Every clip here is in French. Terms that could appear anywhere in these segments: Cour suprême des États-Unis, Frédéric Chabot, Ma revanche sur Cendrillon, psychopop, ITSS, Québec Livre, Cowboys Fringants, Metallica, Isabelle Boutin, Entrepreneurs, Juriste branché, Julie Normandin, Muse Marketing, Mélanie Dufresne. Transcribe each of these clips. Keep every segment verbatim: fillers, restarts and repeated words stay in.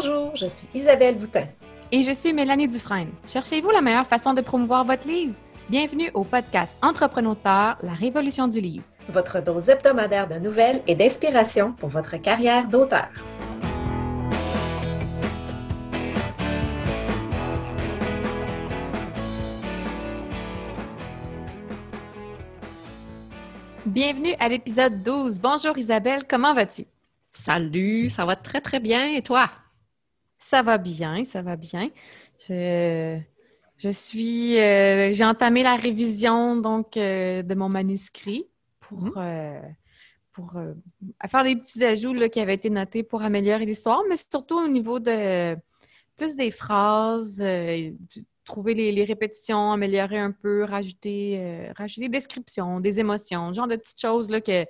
Bonjour, je suis Isabelle Boutin. Et je suis Mélanie Dufresne. Cherchez-vous la meilleure façon de promouvoir votre livre? Bienvenue au podcast Entrepreneurs, la révolution du livre. Votre dose hebdomadaire de nouvelles et d'inspiration pour votre carrière d'auteur. Bienvenue à l'épisode douze. Bonjour Isabelle, comment vas-tu? Salut, ça va très très bien. Et toi? Ça va bien, ça va bien. Je, je suis, euh, j'ai entamé la révision donc euh, de mon manuscrit pour, mmh. euh, pour euh, faire les petits ajouts là, qui avaient été notés pour améliorer l'histoire, mais surtout au niveau de plus des phrases, euh, trouver les, les répétitions, améliorer un peu, rajouter, euh, rajouter des descriptions, des émotions, genre de petites choses là, que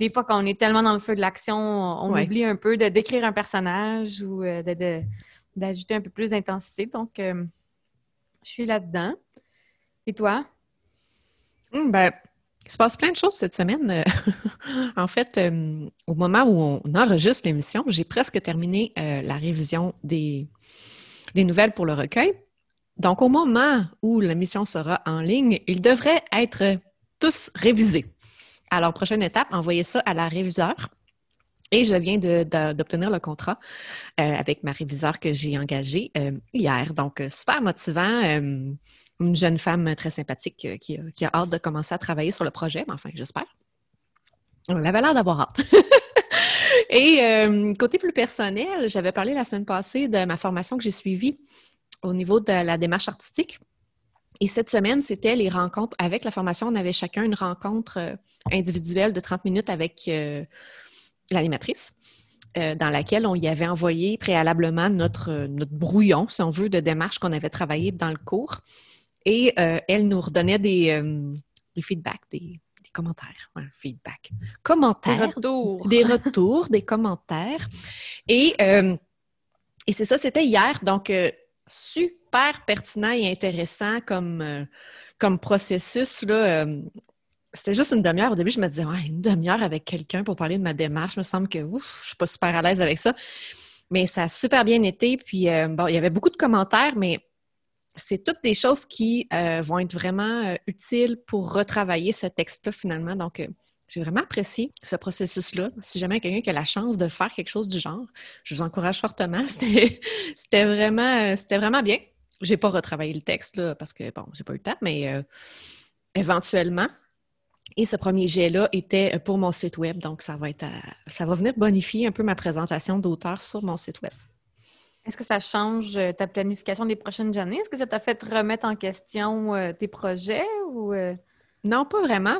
des fois, quand on est tellement dans le feu de l'action, on ouais. oublie un peu de décrire un personnage ou euh, de, de, d'ajouter un peu plus d'intensité. Donc, euh, je suis là-dedans. Et toi? Mmh, ben, il se passe plein de choses cette semaine. En fait, euh, au moment où on enregistre l'émission, j'ai presque terminé euh, la révision des, des nouvelles pour le recueil. Donc, au moment où l'émission sera en ligne, ils devraient être tous révisés. Alors, prochaine étape, envoyez ça à la réviseure. Et je viens de, de, d'obtenir le contrat euh, avec ma réviseure que j'ai engagée euh, hier. Donc, super motivant. Euh, une jeune femme très sympathique euh, qui, qui a hâte de commencer à travailler sur le projet. Mais enfin, j'espère. Elle avait l'air d'avoir hâte. Et euh, côté plus personnel, j'avais parlé la semaine passée de ma formation que j'ai suivie au niveau de la démarche artistique. Et cette semaine, c'était les rencontres avec la formation. On avait chacun une rencontre individuelle de trente minutes avec euh, l'animatrice, euh, dans laquelle on y avait envoyé préalablement notre, notre brouillon, si on veut, de démarches qu'on avait travaillées dans le cours. Et euh, elle nous redonnait des, euh, des feedbacks, des, des commentaires. Ouais, feedback. Commentaires. Des retours. Des retours, des commentaires. Et, euh, et c'est ça, c'était hier. Donc, euh, super. Super pertinent et intéressant comme, euh, comme processus. Là, euh, c'était juste une demi-heure. Au début, je me disais, ouais, une demi-heure avec quelqu'un pour parler de ma démarche. Il me semble que ouf, je ne suis pas super à l'aise avec ça. Mais ça a super bien été. Puis, euh, bon, il y avait beaucoup de commentaires, mais c'est toutes des choses qui euh, vont être vraiment euh, utiles pour retravailler ce texte-là, finalement. Donc, euh, j'ai vraiment apprécié ce processus-là. Si jamais il y a quelqu'un qui a la chance de faire quelque chose du genre, je vous encourage fortement. C'était, c'était, vraiment, c'était vraiment bien. J'ai pas retravaillé le texte, là, parce que, bon, j'ai pas eu le temps, mais euh, éventuellement. Et ce premier jet-là était pour mon site web, donc ça va être à, ça va venir bonifier un peu ma présentation d'auteur sur mon site web. Est-ce que ça change ta planification des prochaines années? Est-ce que ça t'a fait remettre en question euh, tes projets? Ou euh... Non, pas vraiment.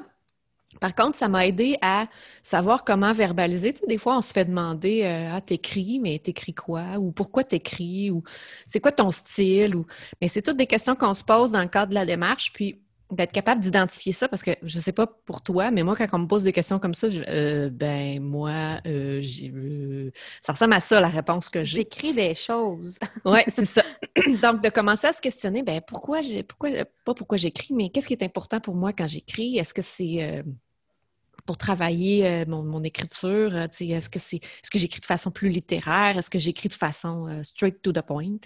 Par contre, ça m'a aidé à savoir comment verbaliser. Tu sais, des fois, on se fait demander euh, « Ah, t'écris, mais t'écris quoi? » ou « Pourquoi t'écris? » ou « C'est quoi ton style? » ou... Mais c'est toutes des questions qu'on se pose dans le cadre de la démarche, puis d'être capable d'identifier ça, parce que je sais pas pour toi, mais moi, quand on me pose des questions comme ça, je euh, ben moi, euh, j'ai, euh... ça ressemble à ça, la réponse que j'ai. J'écris des choses. Oui, c'est ça. Donc, de commencer à se questionner, ben pourquoi, j'ai, pourquoi, pas pourquoi j'écris, mais qu'est-ce qui est important pour moi quand j'écris? Est-ce que c'est euh, pour travailler euh, mon, mon écriture? Euh, est-ce que c'est, est-ce que j'écris de façon plus littéraire? Est-ce que j'écris de façon euh, straight to the point?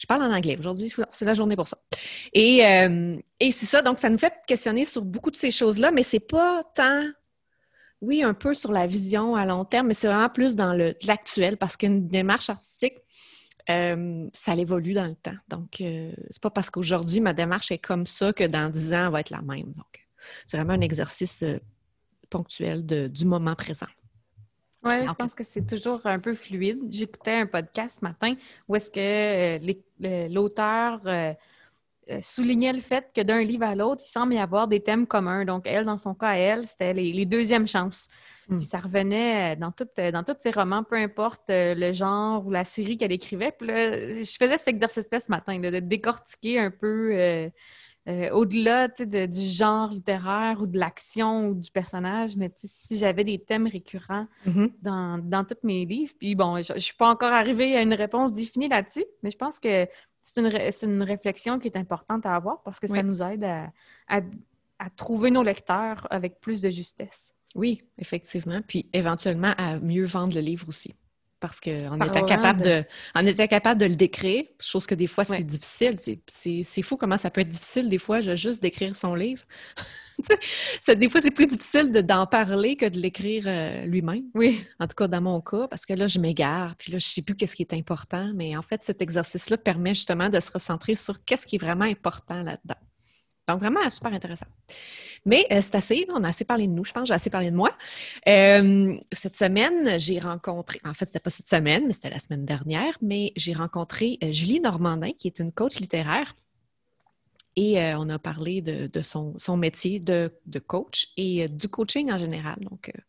Je parle en anglais. Aujourd'hui, c'est la journée pour ça. Et, euh, et c'est ça. Donc, ça nous fait questionner sur beaucoup de ces choses-là, mais c'est pas tant... Oui, un peu sur la vision à long terme, mais c'est vraiment plus dans le, l'actuel, parce qu'une démarche artistique, euh, ça évolue dans le temps. Donc, euh, c'est pas parce qu'aujourd'hui, ma démarche est comme ça que dans dix ans, elle va être la même. Donc, c'est vraiment un exercice euh, ponctuel de, du moment présent. Oui, je pense que c'est toujours un peu fluide. J'écoutais un podcast ce matin où est-ce que euh, les, euh, l'auteur euh, soulignait le fait que d'un livre à l'autre, il semble y avoir des thèmes communs. Donc, elle, dans son cas, elle, c'était les, les deuxièmes chances. Mm. Puis ça revenait dans, tout, dans tous ses romans, peu importe le genre ou la série qu'elle écrivait. Puis là, je faisais cet exercice-là ce matin, là, de décortiquer un peu... Euh, Euh, au-delà de, du genre littéraire ou de l'action ou du personnage, mais si j'avais des thèmes récurrents mm-hmm. dans, dans tous mes livres, puis bon, je ne suis pas encore arrivée à une réponse définie là-dessus, mais je pense que c'est une, c'est une réflexion qui est importante à avoir parce que oui. ça nous aide à, à, à trouver nos lecteurs avec plus de justesse. Oui, effectivement, puis éventuellement à mieux vendre le livre aussi. parce qu'on était capable de, on était capable de le décrire, chose que des fois, c'est ouais. difficile. C'est, c'est, c'est fou comment ça peut être difficile, des fois, juste d'écrire son livre. C'est, des fois, c'est plus difficile de, d'en parler que de l'écrire euh, lui-même. Oui. En tout cas, dans mon cas, parce que là, je m'égare, puis là, je ne sais plus qu'est-ce qui est important. Mais en fait, cet exercice-là permet justement de se recentrer sur qu'est-ce qui est vraiment important là-dedans. Donc, vraiment super intéressant. Mais euh, c'est assez, on a assez parlé de nous, je pense, j'ai assez parlé de moi. Euh, cette semaine, j'ai rencontré, en fait, c'était pas cette semaine, mais c'était la semaine dernière, mais j'ai rencontré euh, Julie Normandin, qui est une coach littéraire. Et euh, on a parlé de, de son, son métier de, de coach et euh, du coaching en général. Donc, euh,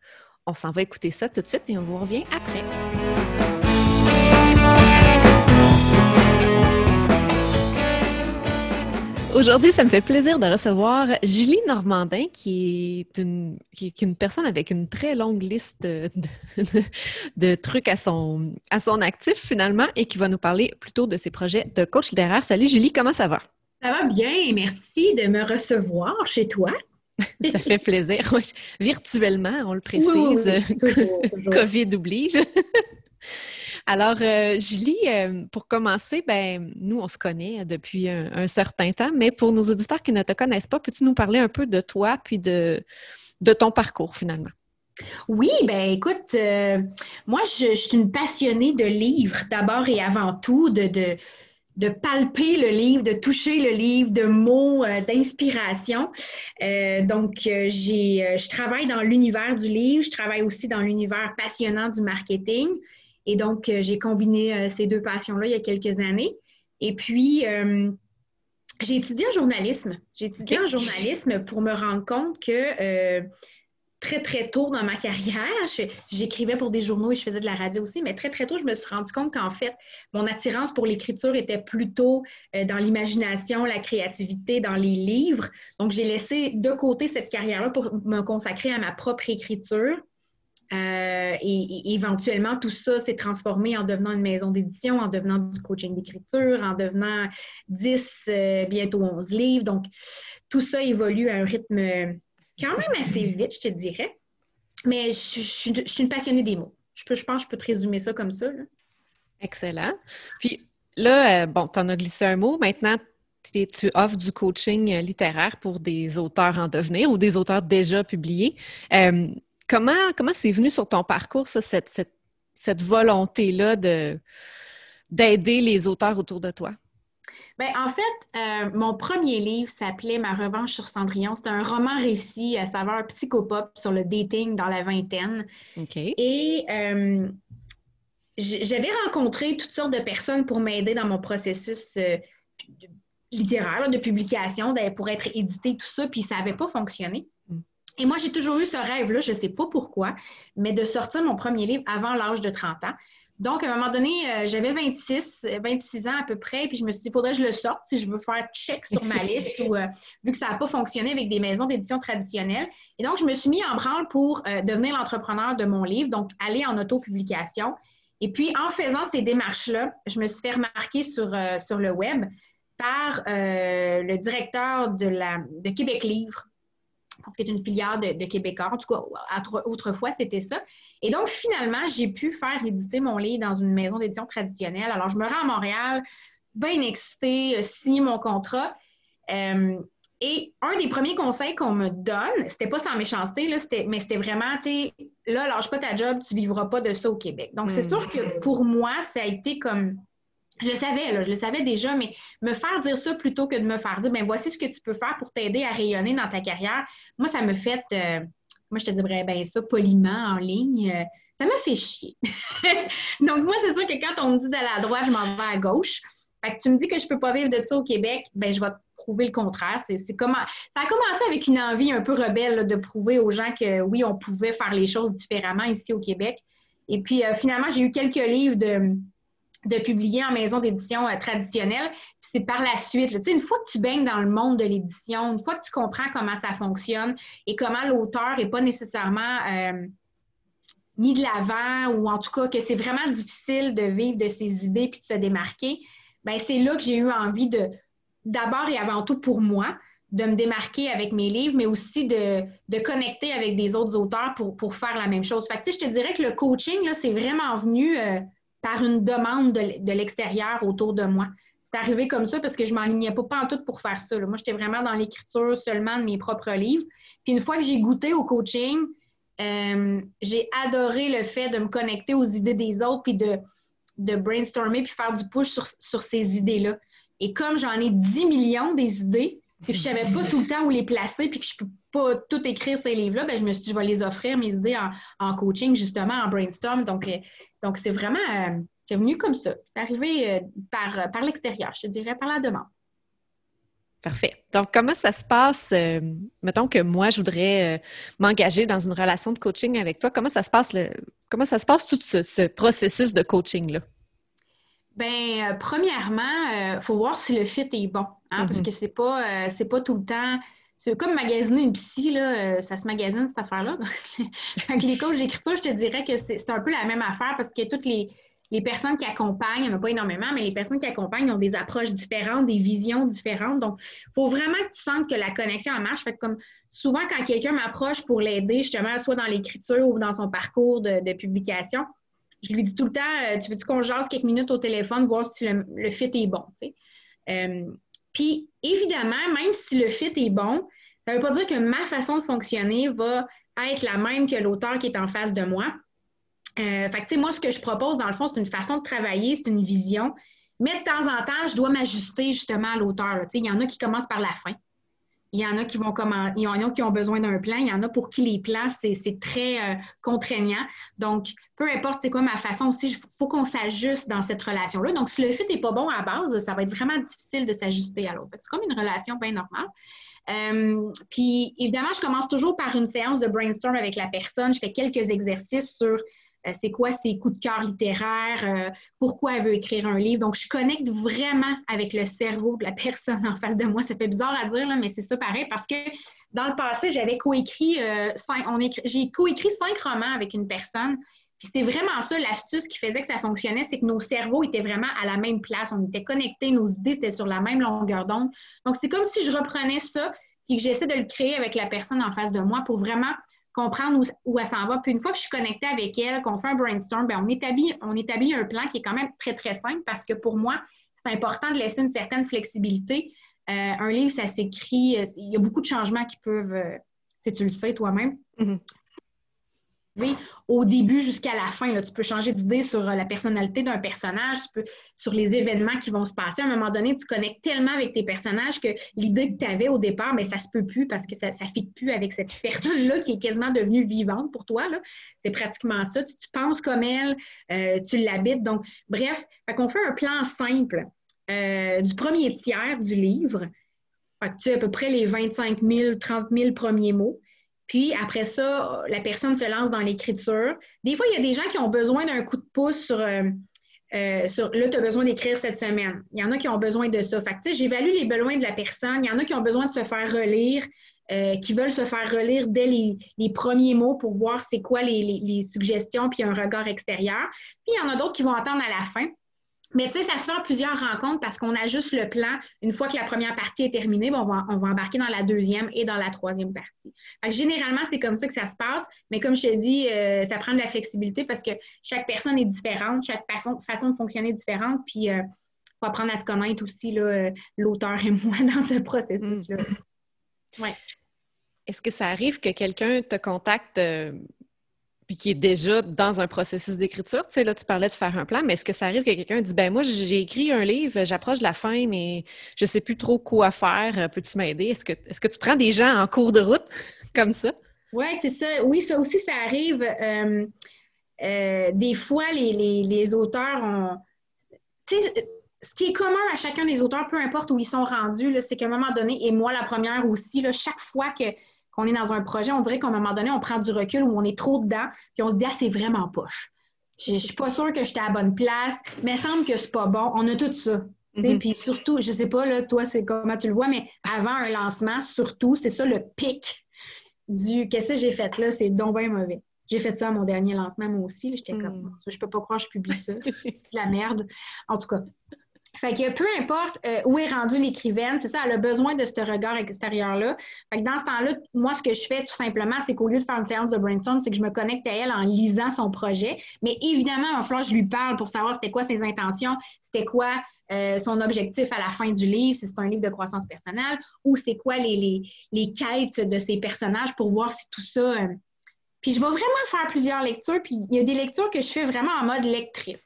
on s'en va écouter ça tout de suite et on vous revient après. Aujourd'hui, ça me fait plaisir de recevoir Julie Normandin, qui est une, qui, qui est une personne avec une très longue liste de, de, de trucs à son, à son actif, finalement, et qui va nous parler plutôt de ses projets de coach littéraire. Salut Julie, comment ça va? Ça va bien, merci de me recevoir chez toi. Ça fait plaisir, oui. Virtuellement, on le précise, oui, oui, oui. Toujours, toujours. COVID oblige. Alors, euh, Julie, euh, pour commencer, ben, nous, on se connaît depuis un, un certain temps, mais pour nos auditeurs qui ne te connaissent pas, peux-tu nous parler un peu de toi puis de, de ton parcours, finalement? Oui, ben écoute, euh, moi, je, je suis une passionnée de livres, d'abord et avant tout, de, de, de palper le livre, de toucher le livre, de mots, euh, d'inspiration. Euh, donc, euh, j'ai, euh, je travaille dans l'univers du livre, je travaille aussi dans l'univers passionnant du marketing. Et donc, euh, j'ai combiné euh, ces deux passions-là il y a quelques années. Et puis, euh, j'ai étudié en journalisme. J'ai étudié okay. en journalisme pour me rendre compte que euh, très, très tôt dans ma carrière, je, j'écrivais pour des journaux et je faisais de la radio aussi, mais très, très tôt, je me suis rendu compte qu'en fait, mon attirance pour l'écriture était plutôt euh, dans l'imagination, la créativité, dans les livres. Donc, j'ai laissé de côté cette carrière-là pour me consacrer à ma propre écriture. Euh, et, et éventuellement, tout ça s'est transformé en devenant une maison d'édition, en devenant du coaching d'écriture, en devenant dix, euh, bientôt onze livres. Donc, tout ça évolue à un rythme quand même assez vite, je te dirais. Mais je, je, je, je suis une passionnée des mots. Je, peux, je pense que je peux te résumer ça comme ça. Là. Excellent. Puis là, euh, bon, tu en as glissé un mot. Maintenant, tu offres du coaching littéraire pour des auteurs en devenir ou des auteurs déjà publiés. Euh, Comment, comment c'est venu sur ton parcours, ça, cette, cette, cette volonté-là de, d'aider les auteurs autour de toi? Bien, en fait, euh, mon premier livre s'appelait « Ma revanche sur Cendrillon ». C'était un roman-récit à saveur psychopop sur le dating dans la vingtaine. OK. Et euh, j'avais rencontré toutes sortes de personnes pour m'aider dans mon processus euh, littéraire, là, de publication, pour être édité, tout ça, puis ça n'avait pas fonctionné. Et moi, j'ai toujours eu ce rêve-là, je ne sais pas pourquoi, mais de sortir mon premier livre avant l'âge de trente ans. Donc, à un moment donné, euh, j'avais vingt-six ans à peu près, puis je me suis dit, il faudrait que je le sorte si je veux faire check sur ma liste, ou euh, vu que ça n'a pas fonctionné avec des maisons d'édition traditionnelles. Et donc, je me suis mis en branle pour euh, devenir l'entrepreneur de mon livre, donc aller en autopublication. Et puis, en faisant ces démarches-là, je me suis fait remarquer sur, euh, sur le web par euh, le directeur de, la, de Québec Livre, parce que c'est une filière de, de Québécois. En tout cas, autrefois, c'était ça. Et donc, finalement, j'ai pu faire éditer mon livre dans une maison d'édition traditionnelle. Alors, je me rends à Montréal, bien excitée, signer mon contrat. Euh, et un des premiers conseils qu'on me donne, c'était pas sans méchanceté, là, c'était, mais c'était vraiment, tu sais, là, lâche pas ta job, tu vivras pas de ça au Québec. Donc, c'est mmh. sûr que pour moi, ça a été comme... Je le savais, là, je le savais déjà, mais me faire dire ça plutôt que de me faire dire « Bien, voici ce que tu peux faire pour t'aider à rayonner dans ta carrière », moi, ça me fait, euh, moi, je te dirais, bien ça, poliment, en ligne, euh, ça me fait chier. Donc, moi, c'est sûr que quand on me dit d'aller à droite, je m'en vais à gauche. Fait que tu me dis que je ne peux pas vivre de ça au Québec, bien, je vais te prouver le contraire. C'est, c'est comment... Ça a commencé avec une envie un peu rebelle là, de prouver aux gens que, oui, on pouvait faire les choses différemment ici au Québec. Et puis, euh, finalement, j'ai eu quelques livres de... de publier en maison d'édition euh, traditionnelle. Puis c'est par la suite, tu sais, une fois que tu baignes dans le monde de l'édition, une fois que tu comprends comment ça fonctionne et comment l'auteur n'est pas nécessairement euh, mis de l'avant, ou en tout cas que c'est vraiment difficile de vivre de ses idées puis de se démarquer, bien, c'est là que j'ai eu envie de, d'abord et avant tout pour moi, de me démarquer avec mes livres, mais aussi de, de connecter avec des autres auteurs pour, pour faire la même chose. Fait que, tu sais, je te dirais que le coaching, là, c'est vraiment venu euh, par une demande de, de l'extérieur autour de moi. C'est arrivé comme ça parce que je ne m'enlignais pas pantoute pour faire ça, là. Moi, j'étais vraiment dans l'écriture seulement de mes propres livres. Puis une fois que j'ai goûté au coaching, euh, j'ai adoré le fait de me connecter aux idées des autres puis de, de brainstormer puis faire du push sur, sur ces idées-là. Et comme j'en ai dix millions des idées, puis que je ne savais pas tout le temps où les placer, puis que je ne peux pas tout écrire ces livres-là, bien, je me suis dit, je vais les offrir, mes idées, en, en coaching, justement, en brainstorm. Donc, euh, donc c'est vraiment... Euh, c'est venu comme ça. C'est arrivé euh, par, par l'extérieur, je te dirais, par la demande. Parfait. Donc, comment ça se passe? Euh, mettons que moi, je voudrais euh, m'engager dans une relation de coaching avec toi. Comment ça se passe, le, comment ça se passe tout ce, ce processus de coaching-là? Bien, euh, premièrement, il euh, faut voir si le fit est bon, hein, mm-hmm. parce que c'est pas, euh, c'est pas tout le temps... C'est comme magasiner une psy, là, euh, ça se magasine, cette affaire-là. Donc, les coachs d'écriture, je te dirais que c'est, c'est un peu la même affaire parce que toutes les... Les personnes qui accompagnent, il n'y en a pas énormément, mais les personnes qui accompagnent ont des approches différentes, des visions différentes. Donc, il faut vraiment que tu sentes que la connexion elle marche. Fait que comme souvent, quand quelqu'un m'approche pour l'aider, justement, soit dans l'écriture ou dans son parcours de, de publication, je lui dis tout le temps, tu veux-tu qu'on jase quelques minutes au téléphone, voir si le, le fit est bon, tu sais. Euh, Puis, évidemment, même si le fit est bon, ça ne veut pas dire que ma façon de fonctionner va être la même que l'auteur qui est en face de moi. Euh, fait que, tu sais, moi, ce que je propose, dans le fond, c'est une façon de travailler, c'est une vision, mais de temps en temps, je dois m'ajuster justement à l'auteur. Tu sais, il y en a qui commencent par la fin. Il y en a qui vont comment... il y en a qui ont besoin d'un plan. Il y en a pour qui les plans, c'est, c'est très euh, contraignant. Donc, peu importe c'est quoi ma façon aussi, il faut qu'on s'ajuste dans cette relation-là. Donc, si le fit n'est pas bon à base, ça va être vraiment difficile de s'ajuster à l'autre. Fait que c'est comme une relation bien normale. Euh, puis, évidemment, je commence toujours par une séance de brainstorm avec la personne. Je fais quelques exercices sur... C'est quoi ses coups de cœur littéraires? Euh, pourquoi elle veut écrire un livre? Donc, je connecte vraiment avec le cerveau de la personne en face de moi. Ça fait bizarre à dire, là, mais c'est ça pareil parce que dans le passé, j'avais coécrit, euh, cinq, on écrit, j'ai coécrit cinq romans avec une personne. Puis c'est vraiment ça, l'astuce qui faisait que ça fonctionnait, c'est que nos cerveaux étaient vraiment à la même place. On était connectés, nos idées étaient sur la même longueur d'onde. Donc, c'est comme si je reprenais ça et que j'essaie de le créer avec la personne en face de moi pour vraiment... comprendre où, où elle s'en va. Puis une fois que je suis connectée avec elle, qu'on fait un brainstorm, bien, on établit, on établit un plan qui est quand même très, très simple parce que pour moi, c'est important de laisser une certaine flexibilité. Euh, un livre, ça s'écrit, il y a beaucoup de changements qui peuvent, euh, tu sais, tu le sais toi-même, mm-hmm. au début jusqu'à la fin. Là, tu peux changer d'idée sur la personnalité d'un personnage, tu peux, sur les événements qui vont se passer. À un moment donné, tu connectes tellement avec tes personnages que l'idée que tu avais au départ, bien, ça ne se peut plus parce que ça ne fit plus avec cette personne-là qui est quasiment devenue vivante pour toi, là. C'est pratiquement ça. Tu, tu penses comme elle, euh, tu l'habites. Donc, bref, on fait un plan simple euh, du premier tiers du livre. Fait que tu as à peu près les vingt-cinq mille, trente mille premiers mots. Puis après ça, la personne se lance dans l'écriture. Des fois, il y a des gens qui ont besoin d'un coup de pouce sur, euh, euh, sur « là, tu as besoin d'écrire cette semaine ». Il y en a qui ont besoin de ça. Fait que, tu sais, j'évalue les besoins de la personne. Il y en a qui ont besoin de se faire relire, euh, qui veulent se faire relire dès les, les premiers mots pour voir c'est quoi les, les, les suggestions puis un regard extérieur. Puis il y en a d'autres qui vont attendre à la fin. Mais tu sais, ça se fait en plusieurs rencontres parce qu'on ajuste le plan. Une fois que la première partie est terminée, ben, on, va, on va embarquer dans la deuxième et dans la troisième partie. Fait que généralement, c'est comme ça que ça se passe. Mais comme je te dis, euh, ça prend de la flexibilité parce que chaque personne est différente, chaque façon, façon de fonctionner est différente. Puis, il euh, faut apprendre à se connaître aussi, là, euh, l'auteur et moi, dans ce processus-là. Mmh. Ouais. Est-ce que ça arrive que quelqu'un te contacte... Euh... puis qui est déjà dans un processus d'écriture? Tu sais, là, tu parlais de faire un plan, mais est-ce que ça arrive que quelqu'un dit « ben moi, j'ai écrit un livre, j'approche de la fin, mais je sais plus trop quoi faire, peux-tu m'aider? » Est-ce que, est-ce que tu prends des gens en cours de route comme ça? Oui, c'est ça. Oui, ça aussi, ça arrive. Euh, euh, des fois, les, les, les auteurs ont... Tu sais, ce qui est commun à chacun des auteurs, peu importe où ils sont rendus, là, c'est qu'à un moment donné, et moi, la première aussi, là, chaque fois que... qu'on est dans un projet, on dirait qu'à un moment donné, on prend du recul ou on est trop dedans, puis on se dit « ah, c'est vraiment poche. Je suis pas sûre que j'étais à la bonne place, mais il semble que c'est pas bon. » On a tout ça. Mm-hmm. Puis surtout, je sais pas, là, toi, c'est comment tu le vois, mais avant un lancement, surtout, c'est ça le pic du « qu'est-ce que j'ai fait là? C'est donc bien mauvais. » J'ai fait ça à mon dernier lancement, moi aussi. Là, j'étais mm. comme « je peux pas croire que je publie ça. C'est de la merde. » En tout cas. Fait que peu importe euh, où est rendue l'écrivaine, c'est ça, elle a besoin de ce regard extérieur-là. Fait que dans ce temps-là, moi, ce que je fais tout simplement, c'est qu'au lieu de faire une séance de brainstorm, c'est que je me connecte à elle en lisant son projet. Mais évidemment, il va falloir que je lui parle pour savoir c'était quoi ses intentions, c'était quoi euh, son objectif à la fin du livre, si c'est un livre de croissance personnelle, ou c'est quoi les, les, les quêtes de ses personnages pour voir si tout ça... Euh... Puis je vais vraiment faire plusieurs lectures, puis il y a des lectures que je fais vraiment en mode lectrice.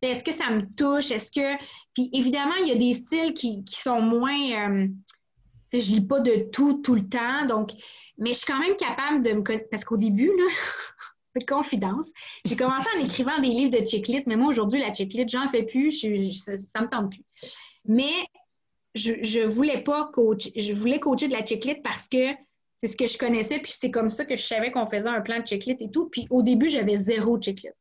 Est-ce que ça me touche? Est-ce que... Puis évidemment, il y a des styles qui, qui sont moins... Euh... Je lis pas de tout, tout le temps. Donc... Mais je suis quand même capable de me connaître. Parce qu'au début, là, peu de confidence, j'ai commencé en écrivant des livres de checklist, mais moi, aujourd'hui, la checklist, j'en fais plus, je... ça, ça me tente plus. Mais je, je voulais pas coacher. Je voulais coacher de la checklist parce que c'est ce que je connaissais, puis c'est comme ça que je savais qu'on faisait un plan de checklist et tout. Puis au début, j'avais zéro checklist.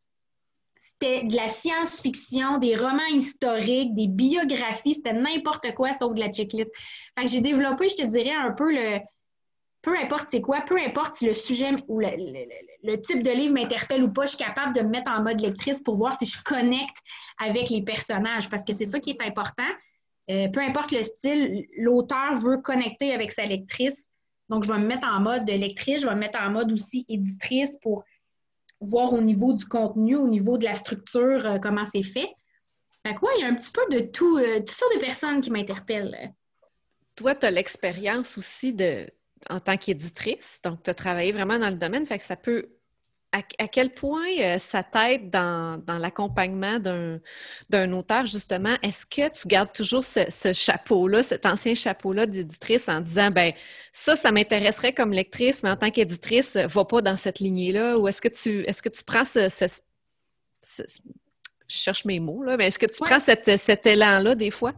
C'était de la science-fiction, des romans historiques, des biographies, c'était n'importe quoi sauf de la checklist. Fait que j'ai développé, je te dirais, un peu le... Peu importe c'est quoi, peu importe si le sujet ou le, le, le, le type de livre m'interpelle ou pas, je suis capable de me mettre en mode lectrice pour voir si je connecte avec les personnages, parce que c'est ça qui est important. Euh, peu importe le style, l'auteur veut connecter avec sa lectrice. Donc, je vais me mettre en mode lectrice, je vais me mettre en mode aussi éditrice pour... voir au niveau du contenu, au niveau de la structure, euh, comment c'est fait. Fait que ouais, il y a un petit peu de tout, euh, toutes sortes de personnes qui m'interpellent. Toi, tu as l'expérience aussi de, en tant qu'éditrice, donc tu as travaillé vraiment dans le domaine, fait que ça peut... À, à quel point euh, ça t'aide dans, dans l'accompagnement d'un, d'un auteur, justement? Est-ce que tu gardes toujours ce, ce chapeau-là, cet ancien chapeau-là d'éditrice en disant, bien, ça, ça m'intéresserait comme lectrice, mais en tant qu'éditrice, va pas dans cette lignée-là? Ou est-ce que tu, est-ce que tu prends ce... ce, ce je cherche mes mots, là, mais est-ce que tu ouais. prends cette, cet élan-là des fois?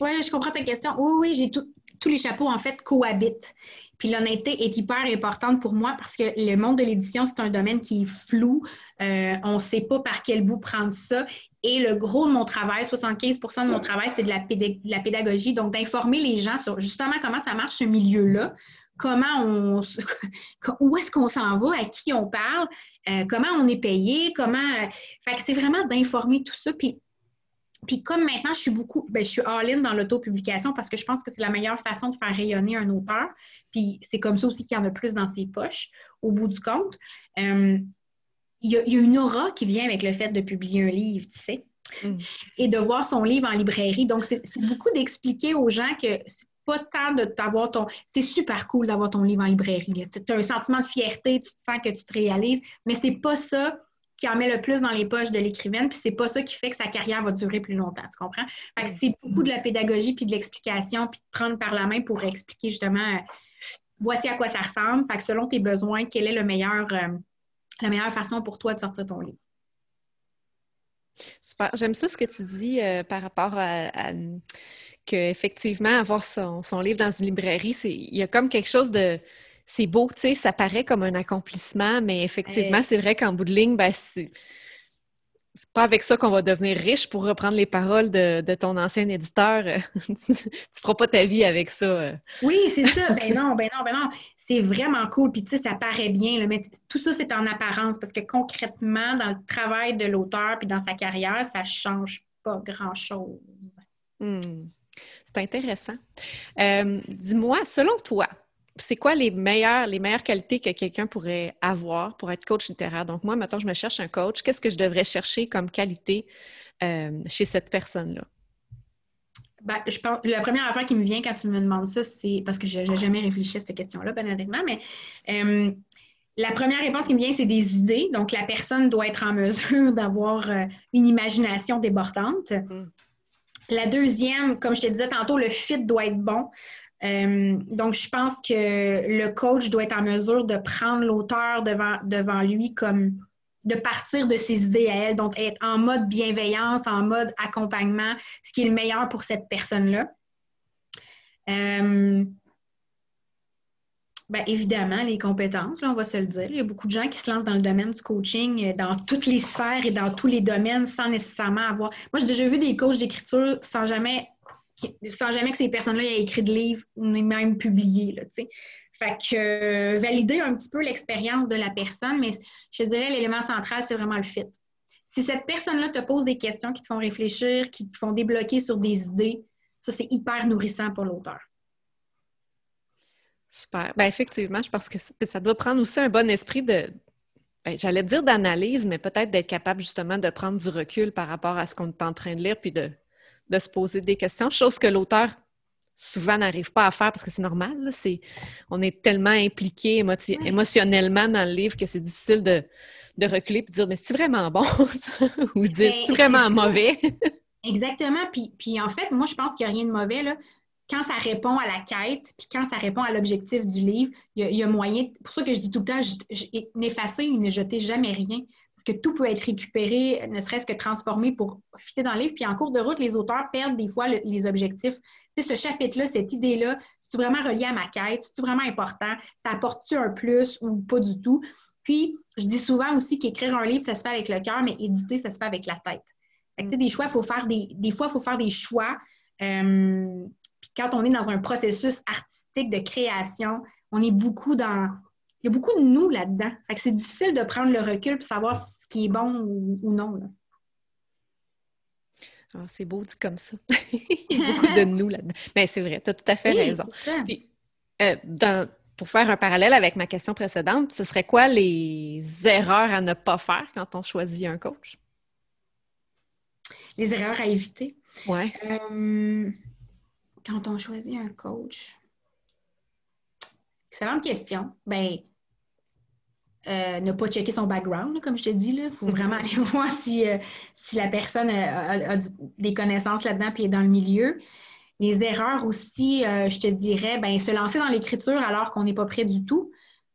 Oui, je comprends ta question. Oui, oui, j'ai tout... Tous les chapeaux, en fait, cohabitent. Puis l'honnêteté est hyper importante pour moi parce que le monde de l'édition, c'est un domaine qui est flou. Euh, on ne sait pas par quel bout prendre ça. Et le gros de mon travail, soixante-quinze pour cent de mon travail, c'est de la, pédag- de la pédagogie. Donc, d'informer les gens sur justement comment ça marche ce milieu-là, comment on... où est-ce qu'on s'en va, à qui on parle, euh, comment on est payé, comment... Fait que c'est vraiment d'informer tout ça. Puis Puis comme maintenant, je suis beaucoup, ben, je suis all-in dans l'auto-publication parce que je pense que c'est la meilleure façon de faire rayonner un auteur. Puis c'est comme ça aussi qu'il y en a plus dans ses poches, au bout du compte. Euh, il y a, il y a une aura qui vient avec le fait de publier un livre, tu sais, mm. et de voir son livre en librairie. Donc, c'est, c'est beaucoup d'expliquer aux gens que c'est pas tant de t'avoir ton... C'est super cool d'avoir ton livre en librairie. Tu as un sentiment de fierté, tu te sens que tu te réalises, mais c'est pas ça qui en met le plus dans les poches de l'écrivaine, puis c'est pas ça qui fait que sa carrière va durer plus longtemps, tu comprends? Fait que c'est beaucoup de la pédagogie, puis de l'explication, puis de prendre par la main pour expliquer justement euh, voici à quoi ça ressemble, fait que selon tes besoins, quelle est le meilleur, euh, la meilleure façon pour toi de sortir ton livre. Super. J'aime ça ce que tu dis euh, par rapport à... à... qu'effectivement, avoir son, son livre dans une librairie, c'est il y a comme quelque chose de... C'est beau, tu sais, ça paraît comme un accomplissement, mais effectivement, hey. c'est vrai qu'en bout de ligne, ben, c'est... c'est pas avec ça qu'on va devenir riche, pour reprendre les paroles de, de ton ancien éditeur. tu, tu feras pas ta vie avec ça. Oui, c'est ça. Ben non, ben non, ben non. C'est vraiment cool. Puis tu sais, ça paraît bien, là, mais tout ça, c'est en apparence, parce que concrètement, dans le travail de l'auteur puis dans sa carrière, ça change pas grand-chose. Hmm. C'est intéressant. Euh, dis-moi, selon toi, c'est quoi les meilleures, les meilleures qualités que quelqu'un pourrait avoir pour être coach littéraire? Donc, moi, mettons, je me cherche un coach. Qu'est-ce que je devrais chercher comme qualité euh, chez cette personne-là? Ben, je pense, la première affaire qui me vient quand tu me demandes ça, c'est parce que je n'ai jamais réfléchi à cette question-là, bien honnêtement, mais euh, la première réponse qui me vient, c'est des idées. Donc, la personne doit être en mesure d'avoir euh, une imagination débordante. Mm. La deuxième, comme je te disais tantôt, le fit doit être bon. Euh, donc, je pense que le coach doit être en mesure de prendre l'auteur devant, devant lui, comme de partir de ses idées à elle, donc être en mode bienveillance, en mode accompagnement, ce qui est le meilleur pour cette personne-là. Euh, Bien, évidemment, les compétences, là, on va se le dire. Il y a beaucoup de gens qui se lancent dans le domaine du coaching, dans toutes les sphères et dans tous les domaines, sans nécessairement avoir... Moi, j'ai déjà vu des coachs d'écriture sans jamais... sans jamais que ces personnes-là aient écrit de livres ou même publié, là, tu sais. Fait que euh, valider un petit peu l'expérience de la personne, mais je dirais l'élément central, c'est vraiment le fit. Si cette personne-là te pose des questions qui te font réfléchir, qui te font débloquer sur des idées, ça, c'est hyper nourrissant pour l'auteur. Super. Bien, effectivement, je pense que ça doit prendre aussi un bon esprit de... Bien, j'allais dire d'analyse, mais peut-être d'être capable justement de prendre du recul par rapport à ce qu'on est en train de lire, puis de, de se poser des questions, chose que l'auteur souvent n'arrive pas à faire parce que c'est normal. Là, c'est, on est tellement impliqué émoti- ouais. émotionnellement dans le livre que c'est difficile de, de reculer et de dire « mais c'est-tu vraiment bon ça? » ou dire « c'est-tu vraiment mauvais? » Exactement. Puis, puis en fait, moi, je pense qu'il n'y a rien de mauvais, là. Quand ça répond à la quête, puis quand ça répond à l'objectif du livre, il y a, il y a moyen... Pour ça que je dis tout le temps, je, je, n'effacer et ne jeter jamais rien, parce que tout peut être récupéré, ne serait-ce que transformé pour fitter dans le livre. Puis en cours de route, les auteurs perdent des fois le, les objectifs. Tu sais, ce chapitre-là, cette idée-là, c'est-tu vraiment relié à ma quête? C'est-tu vraiment important? Ça apporte-tu un plus ou pas du tout? Puis, je dis souvent aussi qu'écrire un livre, ça se fait avec le cœur, mais éditer, ça se fait avec la tête. Fait que, tu sais, des choix, il faut faire des... Des fois, il faut faire des choix... Euh, Quand on est dans un processus artistique de création, on est beaucoup dans... Il y a beaucoup de nous là-dedans. Fait que c'est difficile de prendre le recul et savoir ce qui est bon ou, ou non. Là. Ah, c'est beau dit comme ça. Il y a beaucoup de nous là-dedans. Mais c'est vrai, tu as tout à fait oui, raison. Puis, euh, dans, pour faire un parallèle avec ma question précédente, ce serait quoi les erreurs à ne pas faire quand on choisit un coach? Les erreurs à éviter? Oui. Euh... Quand on choisit un coach? Excellente question. Bien, euh, ne pas checker son background, là, comme je te dis. Il faut vraiment aller voir si, euh, si la personne a, a, a des connaissances là-dedans puis est dans le milieu. Les erreurs aussi, euh, je te dirais, bien, se lancer dans l'écriture alors qu'on n'est pas prêt du tout.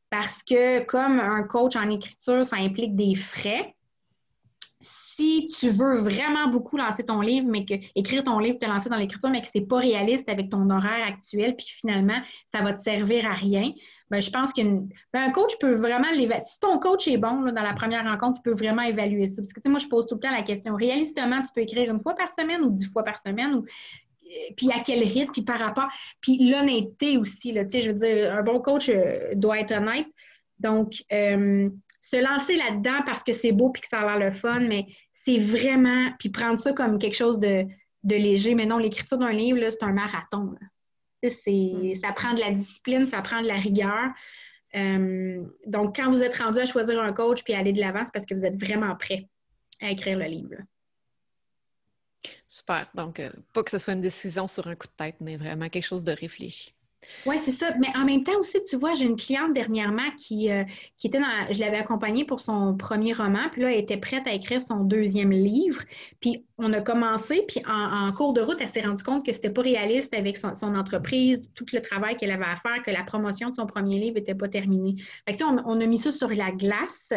Parce que comme un coach en écriture, ça implique des frais. Si tu veux vraiment beaucoup lancer ton livre, mais que écrire ton livre, te lancer dans l'écriture, mais que c'est pas réaliste avec ton horaire actuel, puis finalement, ça va te servir à rien, bien, je pense qu'un coach peut vraiment l'évaluer. Si ton coach est bon, là, dans la première rencontre, il peut vraiment évaluer ça. Parce que, tu sais, moi, je pose tout le temps la question, réalistement, tu peux écrire une fois par semaine ou dix fois par semaine, ou... puis à quel rythme, puis par rapport... Puis l'honnêteté aussi, là, tu sais, je veux dire, un bon coach euh, doit être honnête. Donc... Euh... se lancer là-dedans parce que c'est beau puis que ça a l'air le fun, mais c'est vraiment... Puis prendre ça comme quelque chose de, de léger. Mais non, l'écriture d'un livre, là, c'est un marathon. Là. C'est, ça prend de la discipline, ça prend de la rigueur. Euh, donc, quand vous êtes rendu à choisir un coach puis aller de l'avant, c'est parce que vous êtes vraiment prêt à écrire le livre. Là. Super. Donc, euh, pas que ce soit une décision sur un coup de tête, mais vraiment quelque chose de réfléchi. Oui, c'est ça. Mais en même temps aussi, tu vois, j'ai une cliente dernièrement qui, euh, qui était dans... Je l'avais accompagnée pour son premier roman, puis là, elle était prête à écrire son deuxième livre. Puis on a commencé, puis en, en cours de route, elle s'est rendue compte que c'était pas réaliste avec son, son entreprise, tout le travail qu'elle avait à faire, que la promotion de son premier livre n'était pas terminée. Fait que, on, on a mis ça sur la glace.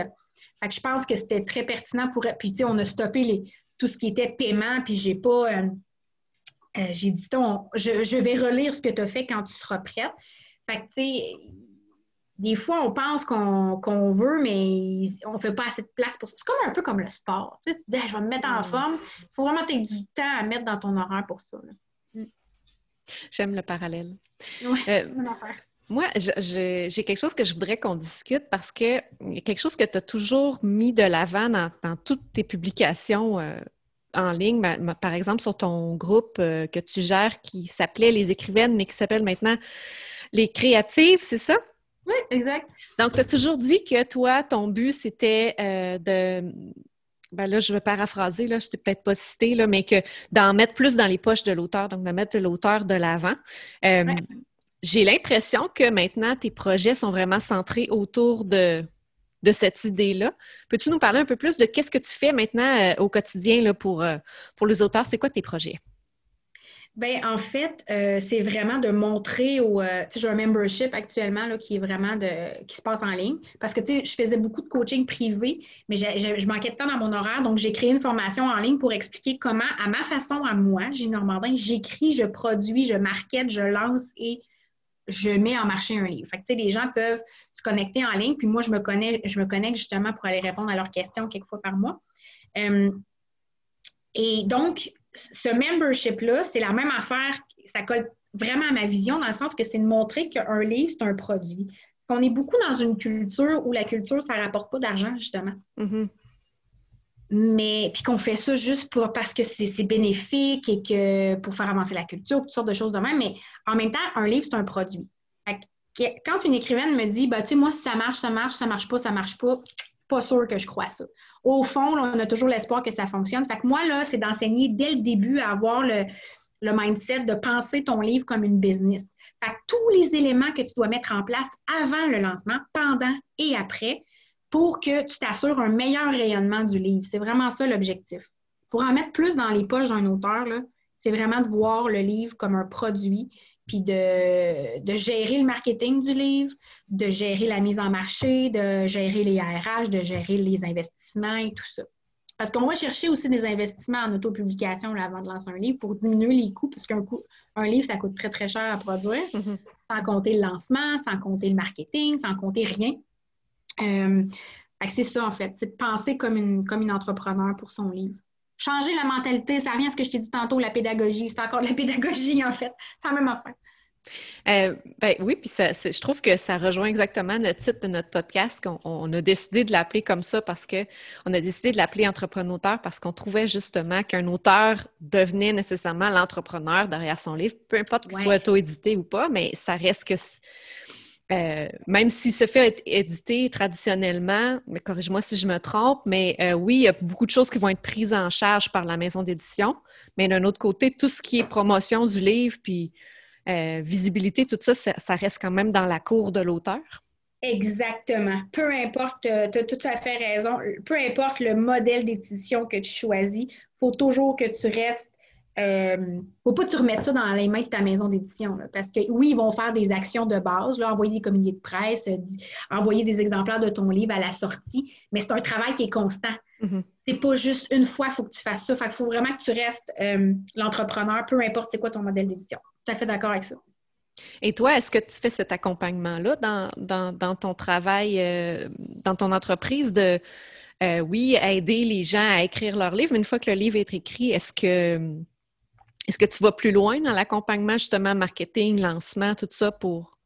Fait que je pense que c'était très pertinent pour elle. Puis, tu sais, on a stoppé les, tout ce qui était paiement, puis j'ai pas... Euh, Euh, j'ai dit, ton, je, je vais relire ce que tu as fait quand tu seras prête. Fait que, tu sais, des fois, on pense qu'on, qu'on veut, mais on ne fait pas assez de place pour ça. C'est comme un peu comme le sport. Tu sais, tu te dis, ah, je vais me mettre en mmh. forme. Il faut vraiment que tu aies du temps à mettre dans ton horaire pour ça. Mmh. J'aime le parallèle. Oui, euh, c'est mon affaire. Moi, je, je, j'ai quelque chose que je voudrais qu'on discute parce que quelque chose que tu as toujours mis de l'avant dans, dans toutes tes publications euh, en ligne, ma, ma, par exemple, sur ton groupe euh, que tu gères qui s'appelait Les Écrivaines, mais qui s'appelle maintenant Les Créatives, c'est ça? Oui, exact. Donc, tu as toujours dit que toi, ton but, c'était euh, de... Ben là, je vais paraphraser, là, je t'ai peut-être pas cité, là, mais que d'en mettre plus dans les poches de l'auteur, donc de mettre l'auteur de l'avant. Euh, ouais. J'ai l'impression que maintenant, tes projets sont vraiment centrés autour de... de cette idée-là. Peux-tu nous parler un peu plus de qu'est-ce que tu fais maintenant euh, au quotidien là, pour, euh, pour les auteurs? C'est quoi tes projets? Bien, en fait, euh, c'est vraiment de montrer au... Euh, tu sais, j'ai un membership actuellement là, qui est vraiment de... qui se passe en ligne. Parce que, tu sais, je faisais beaucoup de coaching privé, mais j'ai, j'ai, je manquais de temps dans mon horaire. Donc, j'ai créé une formation en ligne pour expliquer comment, à ma façon, à moi, Julie Normandin, j'écris, je produis, je markete, je lance et... je mets en marché un livre. Fait que, tu sais, les gens peuvent se connecter en ligne, puis moi, je me connecte, je me connecte justement pour aller répondre à leurs questions quelques fois par mois. Euh, et donc, ce membership-là, c'est la même affaire, ça colle vraiment à ma vision dans le sens que c'est de montrer qu'un livre, c'est un produit. Parce qu'on est beaucoup dans une culture où la culture, ça ne rapporte pas d'argent, justement. Mm-hmm. mais puis qu'on fait ça juste pour, parce que c'est bénéfique et que pour faire avancer la culture, toutes sortes de choses de même. Mais en même temps, un livre, c'est un produit. Quand une écrivaine me dit, bah, tu sais, moi, si ça marche, ça marche, ça marche pas, ça marche pas, pas sûr que je crois ça. Au fond, là, on a toujours l'espoir que ça fonctionne. Fait que moi, là, c'est d'enseigner dès le début à avoir le, le mindset de penser ton livre comme une business. Fait que tous les éléments que tu dois mettre en place avant le lancement, pendant et après, pour que tu t'assures un meilleur rayonnement du livre. C'est vraiment ça l'objectif. Pour en mettre plus dans les poches d'un auteur, c'est vraiment de voir le livre comme un produit, puis de, de gérer le marketing du livre, de gérer la mise en marché, de gérer les R H, de gérer les investissements et tout ça. Parce qu'on va chercher aussi des investissements en autopublication là, avant de lancer un livre pour diminuer les coûts, parce qu'un un livre, ça coûte très, très cher à produire, mm-hmm. sans compter le lancement, sans compter le marketing, sans compter rien. Euh, c'est ça, en fait. C'est penser comme une, comme une entrepreneur pour son livre. Changer la mentalité, ça revient à ce que je t'ai dit tantôt, la pédagogie, c'est encore de la pédagogie en fait, c'est la même affaire. Euh, ben, oui, puis ça, je trouve que ça rejoint exactement le titre de notre podcast, qu'on on a décidé de l'appeler comme ça parce que on a décidé de l'appeler entrepreneur parce qu'on trouvait justement qu'un auteur devenait nécessairement l'entrepreneur derrière son livre, peu importe qu'il ouais. soit auto-édité ou pas, mais ça reste que... Euh, même si c'est fait éditer traditionnellement, mais corrige-moi si je me trompe, mais euh, oui, il y a beaucoup de choses qui vont être prises en charge par la maison d'édition, mais d'un autre côté, tout ce qui est promotion du livre, puis euh, visibilité, tout ça, ça, ça reste quand même dans la cour de l'auteur. Exactement. Peu importe, tu as tout à fait raison, peu importe le modèle d'édition que tu choisis, il faut toujours que tu restes Euh, faut pas que tu remettes ça dans les mains de ta maison d'édition, parce que oui, ils vont faire des actions de base, là, envoyer des communiqués de presse, euh, envoyer des exemplaires de ton livre à la sortie, mais c'est un travail qui est constant. Mm-hmm. C'est pas juste une fois, il faut que tu fasses ça. Fait qu'il faut vraiment que tu restes euh, l'entrepreneur, peu importe c'est quoi ton modèle d'édition. Tout à fait d'accord avec ça. Et toi, est-ce que tu fais cet accompagnement-là dans, dans, dans ton travail, euh, dans ton entreprise de euh, oui, aider les gens à écrire leur livre, mais une fois que le livre est écrit, est-ce que Est-ce que tu vas plus loin dans l'accompagnement, justement, marketing, lancement, tout ça, pour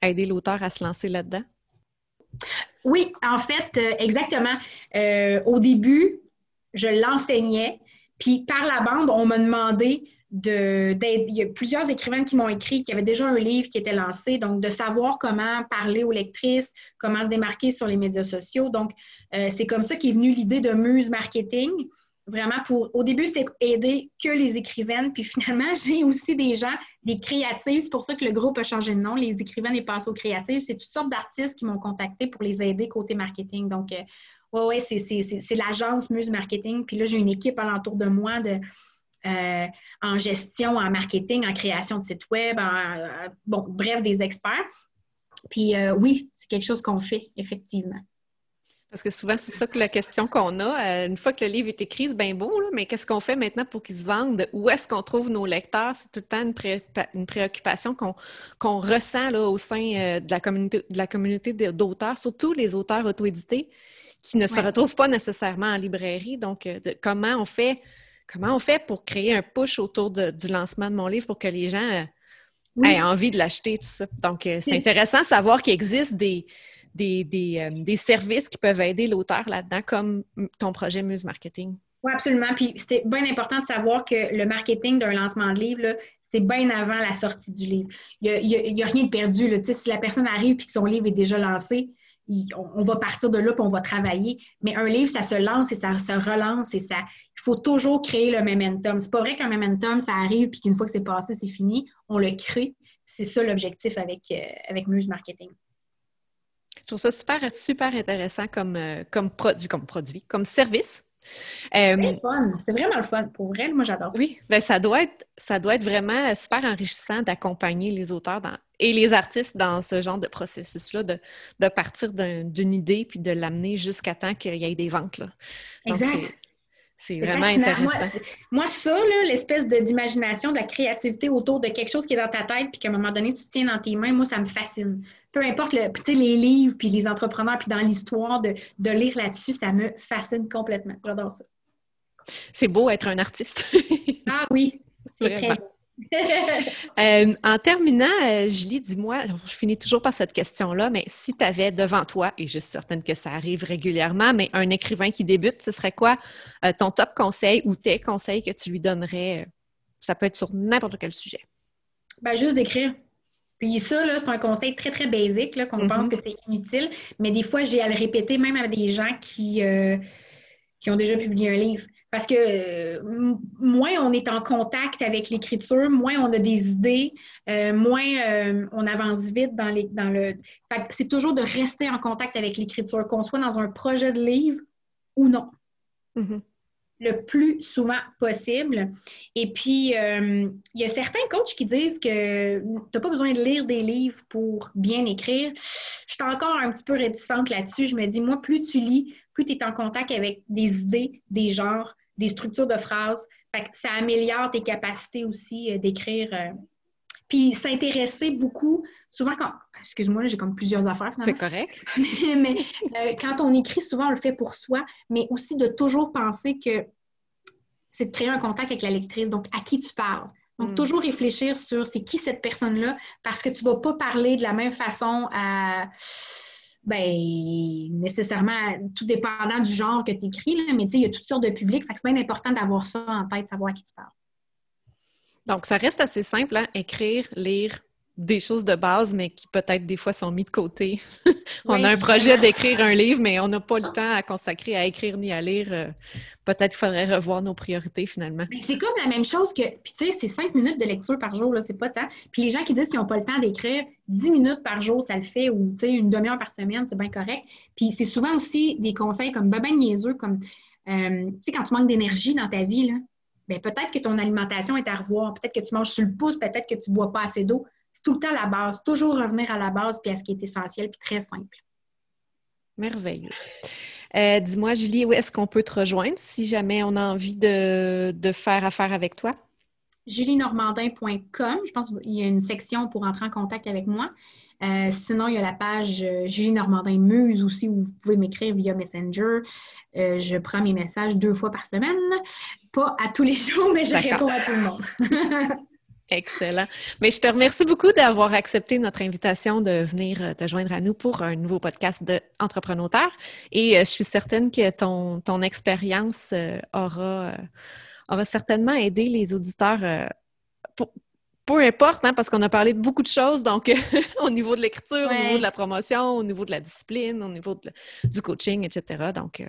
aider l'auteur à se lancer là-dedans? Oui, en fait, euh, exactement. Euh, au début, je l'enseignais, puis par la bande, on m'a demandé de... Il y a plusieurs écrivaines qui m'ont écrit, qui avaient déjà un livre qui était lancé, donc de savoir comment parler aux lectrices, comment se démarquer sur les médias sociaux. Donc, euh, c'est comme ça qu'est venue l'idée de Muse Marketing. Vraiment, pour au début, c'était aider que les écrivaines. Puis finalement, j'ai aussi des gens, des créatives. C'est pour ça que le groupe a changé de nom. Les écrivaines est passé aux créatives. C'est toutes sortes d'artistes qui m'ont contacté pour les aider côté marketing. Donc, euh, ouais, ouais, c'est, c'est, c'est, c'est l'agence Muse Marketing. Puis là, j'ai une équipe alentour de moi de, euh, en gestion, en marketing, en création de sites web, en, en, bon, bref, des experts. Puis euh, oui, c'est quelque chose qu'on fait, effectivement. Parce que souvent, c'est ça que la question qu'on a. Euh, une fois que le livre est écrit, c'est bien beau, là, mais qu'est-ce qu'on fait maintenant pour qu'il se vende? Où est-ce qu'on trouve nos lecteurs? C'est tout le temps une, pré- une préoccupation qu'on, qu'on ressent là, au sein euh, de la communauté, de la communauté d'auteurs, surtout les auteurs auto-édités qui ne ouais. se retrouvent pas nécessairement en librairie. Donc, euh, de, comment, on fait, comment on fait pour créer un push autour de, du lancement de mon livre pour que les gens euh, oui. aient envie de l'acheter, tout ça? Donc, euh, c'est intéressant de savoir qu'il existe des... Des, des, euh, des services qui peuvent aider l'auteur là-dedans, comme ton projet Muse Marketing. Oui, absolument. Puis c'était bien important de savoir que le marketing d'un lancement de livre, là, c'est bien avant la sortie du livre. Il n'y a, a, a rien de perdu. Là. Si la personne arrive et que son livre est déjà lancé, il, on, on va partir de là et on va travailler. Mais un livre, ça se lance et ça se relance. Et ça, il faut toujours créer le momentum. C'est pas vrai qu'un momentum, ça arrive et qu'une fois que c'est passé, c'est fini. On le crée. C'est ça l'objectif avec, euh, avec Muse Marketing. Je trouve ça super, super intéressant comme, comme produit, comme produit, comme service. Euh, c'est fun. C'est vraiment le fun. Pour vrai, moi, j'adore ça. Oui, bien, ça doit être, ça doit être vraiment super enrichissant d'accompagner les auteurs dans, et les artistes dans ce genre de processus-là, de, de partir d'un, d'une idée puis de l'amener jusqu'à temps qu'il y ait des ventes. Là. Donc, exact. C'est, c'est, c'est vraiment fascinant. Intéressant. Moi, c'est, moi ça, là, l'espèce de, d'imagination, de la créativité autour de quelque chose qui est dans ta tête puis qu'à un moment donné, tu tiens dans tes mains, moi, ça me fascine. Peu importe, le, les livres, puis les entrepreneurs, puis dans l'histoire, de, de lire là-dessus, ça me fascine complètement. J'adore ça. C'est beau être un artiste. Ah oui, c'est vraiment. Très beau. euh, en terminant, Julie, dis-moi, je finis toujours par cette question-là, mais si tu avais devant toi, et je suis certaine que ça arrive régulièrement, mais un écrivain qui débute, ce serait quoi euh, ton top conseil ou tes conseils que tu lui donnerais? Ça peut être sur n'importe quel sujet. Bien, juste d'écrire. Puis ça, là, c'est un conseil très, très basique, là, qu'on mm-hmm. pense que c'est inutile, mais des fois, j'ai à le répéter même à des gens qui, euh, qui ont déjà publié un livre. Parce que euh, moins on est en contact avec l'écriture, moins on a des idées, euh, moins euh, on avance vite dans, les, dans le... Fait que c'est toujours de rester en contact avec l'écriture, qu'on soit dans un projet de livre ou non. Mm-hmm. Le plus souvent possible. Et puis, euh, il y a certains coachs qui disent que tu n'as pas besoin de lire des livres pour bien écrire. Je suis encore un petit peu réticente là-dessus. Je me dis, moi, plus tu lis, plus tu es en contact avec des idées, des genres, des structures de phrases. Fait que ça améliore tes capacités aussi euh, d'écrire. Euh. Puis, s'intéresser beaucoup, souvent quand... Excuse-moi, là, j'ai comme plusieurs affaires, finalement. C'est correct. mais euh, quand on écrit, souvent, on le fait pour soi, mais aussi de toujours penser que c'est de créer un contact avec la lectrice, donc à qui tu parles. Donc, mm. toujours réfléchir sur c'est qui cette personne-là, parce que tu ne vas pas parler de la même façon à... Bien, nécessairement, tout dépendant du genre que tu écris, mais tu sais, il y a toutes sortes de publics, fait que c'est bien important d'avoir ça en tête, savoir à qui tu parles. Donc, ça reste assez simple, hein? Écrire, lire... des choses de base, mais qui peut-être des fois sont mises de côté. on oui. a un projet d'écrire un livre, mais on n'a pas le temps à consacrer à écrire ni à lire. Peut-être qu'il faudrait revoir nos priorités, finalement. Mais c'est comme la même chose que... Puis tu sais, c'est cinq minutes de lecture par jour, là, c'est pas tant. Puis les gens qui disent qu'ils n'ont pas le temps d'écrire, dix minutes par jour, ça le fait, ou tu sais, une demi-heure par semaine, c'est bien correct. Puis c'est souvent aussi des conseils comme ben ben niaiseux, comme... Euh, tu sais, quand tu manques d'énergie dans ta vie, là, bien peut-être que ton alimentation est à revoir, peut-être que tu manges sur le pouce, peut-être que tu ne bois pas assez d'eau. C'est tout le temps à la base. Toujours revenir à la base puis à ce qui est essentiel puis très simple. Merveilleux. Euh, dis-moi, Julie, où est-ce qu'on peut te rejoindre si jamais on a envie de, de faire affaire avec toi? julie normandin point com. Je pense qu'il y a une section pour entrer en contact avec moi. Euh, sinon, il y a la page euh, Julie Normandin Muse aussi où vous pouvez m'écrire via Messenger. Euh, je prends mes messages deux fois par semaine. Pas à tous les jours, mais je D'accord. réponds à tout le monde. Excellent. Mais je te remercie beaucoup d'avoir accepté notre invitation de venir te joindre à nous pour un nouveau podcast d'entrepreneurs. Et je suis certaine que ton, ton expérience aura, aura certainement aidé les auditeurs, pour, peu importe, hein, parce qu'on a parlé de beaucoup de choses, donc au niveau de l'écriture, ouais. au niveau de la promotion, au niveau de la discipline, au niveau de, du coaching, et cetera. Donc,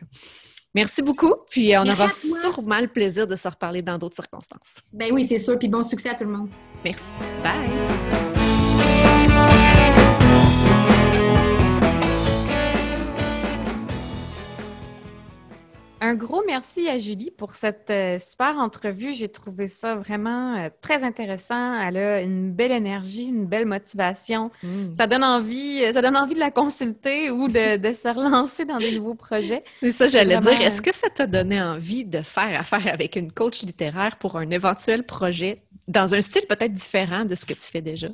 merci beaucoup, puis on Merci aura sûrement le plaisir de se reparler dans d'autres circonstances. Ben oui, c'est sûr, puis bon succès à tout le monde. Merci. Bye! Un gros merci à Julie pour cette euh, super entrevue. J'ai trouvé ça vraiment euh, très intéressant. Elle a une belle énergie, une belle motivation. Mm. Ça donne envie, ça donne envie de la consulter ou de, de se relancer dans des nouveaux projets. C'est ça, j'allais vraiment... dire. Est-ce que ça t'a donné envie de faire affaire avec une coach littéraire pour un éventuel projet dans un style peut-être différent de ce que tu fais déjà?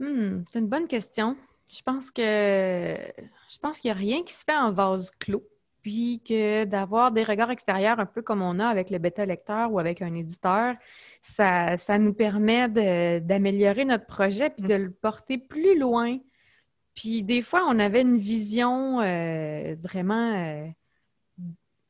Mm, c'est une bonne question. Je pense que je pense qu'il n'y a rien qui se fait en vase clos. Puis que d'avoir des regards extérieurs, un peu comme on a avec le bêta-lecteur ou avec un éditeur, ça, ça nous permet de, d'améliorer notre projet puis de le porter plus loin. Puis des fois, on avait une vision euh, vraiment... Euh,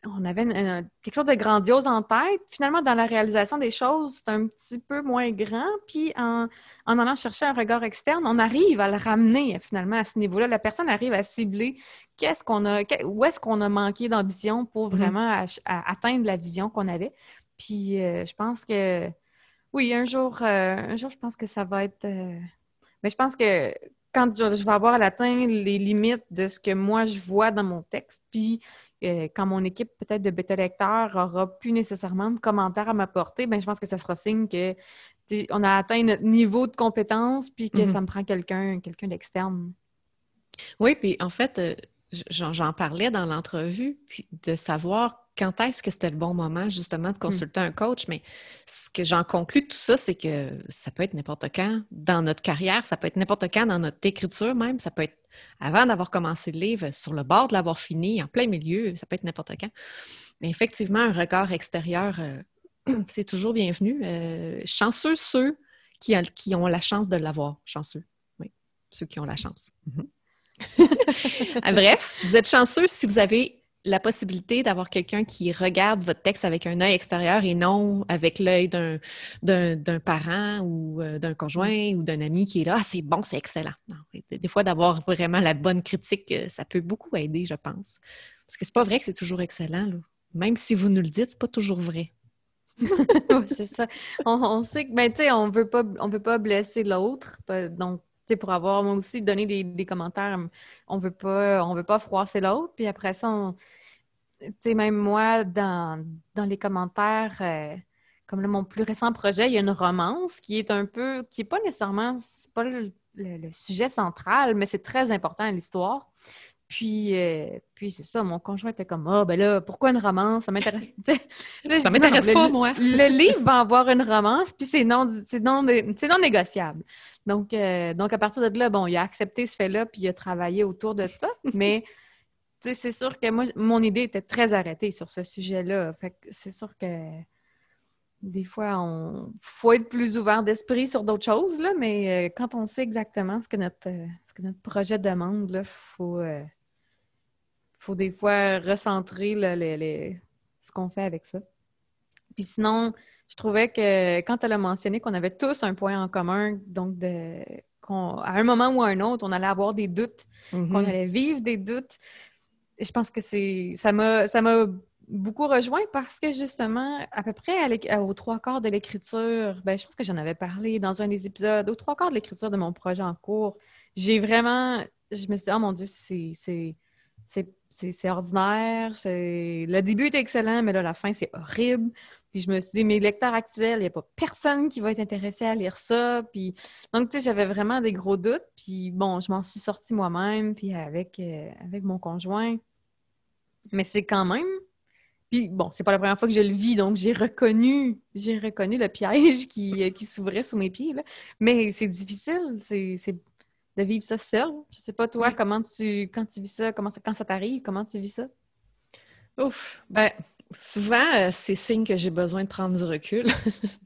on avait une, une, quelque chose de grandiose en tête. Finalement, dans la réalisation des choses, c'est un petit peu moins grand. Puis en, en allant chercher un regard externe, on arrive à le ramener finalement à ce niveau-là. La personne arrive à cibler qu'est-ce qu'on a, où est-ce qu'on a manqué d'ambition pour vraiment à, à atteindre la vision qu'on avait. Puis euh, je pense que, oui, un jour, euh, un jour, je pense que ça va être... Euh... Mais je pense que quand je, je vais avoir atteint les limites de ce que moi, je vois dans mon texte, puis euh, quand mon équipe, peut-être, de bêta-lecteurs aura plus nécessairement de commentaires à m'apporter, bien, je pense que ça sera signe que on a atteint notre niveau de compétence puis que mm-hmm. ça me prend quelqu'un, quelqu'un d'externe. Oui, puis en fait, euh, j'en, j'en parlais dans l'entrevue, puis de savoir quand est-ce que c'était le bon moment, justement, de consulter un coach? Mais ce que j'en conclus de tout ça, c'est que ça peut être n'importe quand dans notre carrière, ça peut être n'importe quand dans notre écriture même, ça peut être avant d'avoir commencé le livre, sur le bord de l'avoir fini, en plein milieu, ça peut être n'importe quand. Mais effectivement, un regard extérieur c'est toujours bienvenu. Euh, chanceux ceux qui, a, qui ont la chance de l'avoir. Chanceux, oui. Ceux qui ont la chance. Mm-hmm. Bref, vous êtes chanceux si vous avez la possibilité d'avoir quelqu'un qui regarde votre texte avec un œil extérieur et non avec l'œil d'un, d'un, d'un parent ou d'un conjoint ou d'un ami qui est là « Ah, c'est bon, c'est excellent! » Des fois, d'avoir vraiment la bonne critique, ça peut beaucoup aider, je pense. Parce que c'est pas vrai que c'est toujours excellent, là. Même si vous nous le dites, c'est pas toujours vrai. Oui, c'est ça. On, on sait que, ben, tu sais, on veut pas, on peut pas blesser l'autre, donc t'sais, pour avoir, moi aussi, donné des, des commentaires, on veut pas, on veut pas froisser l'autre. Puis après ça, on, t'sais, même moi, dans, dans les commentaires, euh, comme là, mon plus récent projet, il y a une romance qui est un peu, qui n'est pas nécessairement, c'est pas le, le, le sujet central, mais c'est très important à l'histoire. Puis, euh, puis c'est ça, mon conjoint était comme « Ah, oh, ben là, pourquoi une romance? Ça m'intéresse... » là, ça m'intéresse non, pas, le, moi! Le livre va avoir une romance, puis c'est non, c'est non, c'est non négociable. Donc, euh, donc, à partir de là, bon, il a accepté ce fait-là, puis il a travaillé autour de ça, mais c'est sûr que moi, mon idée était très arrêtée sur ce sujet-là. Fait que c'est sûr que des fois, on faut être plus ouvert d'esprit sur d'autres choses, là, mais euh, quand on sait exactement ce que notre, euh, ce que notre projet demande, il faut... Euh, faut des fois recentrer là, les, les, ce qu'on fait avec ça. Puis sinon, je trouvais que quand elle a mentionné qu'on avait tous un point en commun, donc de, qu'on, à un moment ou à un autre, on allait avoir des doutes, mm-hmm. qu'on allait vivre des doutes, je pense que c'est ça m'a, ça m'a beaucoup rejoint parce que justement, à peu près à aux trois quarts de l'écriture, ben je pense que j'en avais parlé dans un des épisodes, aux trois quarts de l'écriture de mon projet en cours, j'ai vraiment, je me suis dit, oh mon Dieu, c'est... c'est C'est, c'est, c'est ordinaire, c'est... le début est excellent, mais là, la fin, c'est horrible. Puis je me suis dit, mes lecteurs actuels, il n'y a pas personne qui va être intéressé à lire ça. Puis... Donc, tu sais, j'avais vraiment des gros doutes. Puis bon, je m'en suis sortie moi-même, puis avec, euh, avec mon conjoint. Mais c'est quand même... Puis bon, c'est pas la première fois que je le vis, donc j'ai reconnu, j'ai reconnu le piège qui, qui s'ouvrait sous mes pieds, là. Mais c'est difficile, c'est... c'est... de vivre ça seul. Je sais pas, toi, oui. comment tu quand tu vis ça, comment ça, quand ça t'arrive, comment tu vis ça? Ouf! Ben, souvent, euh, c'est signe que j'ai besoin de prendre du recul.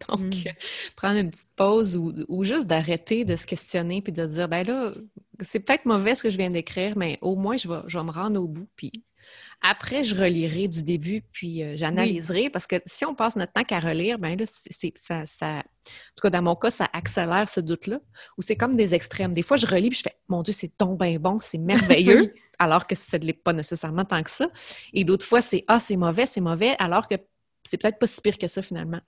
Donc, mm. euh, prendre une petite pause ou, ou juste d'arrêter de se questionner puis de dire, ben là, c'est peut-être mauvais ce que je viens d'écrire, mais au moins, je vais, je vais me rendre au bout. Puis après, je relirai du début puis euh, j'analyserai. Oui. Parce que si on passe notre temps qu'à relire, ben là, c'est, c'est, ça... ça en tout cas, dans mon cas, ça accélère ce doute-là, où c'est comme des extrêmes. Des fois, je relis et je fais « Mon Dieu, c'est donc bien bon, c'est merveilleux! » alors que ça ne l'est pas nécessairement tant que ça. Et d'autres fois, c'est « Ah, c'est mauvais, c'est mauvais! » alors que c'est peut-être pas si pire que ça, finalement.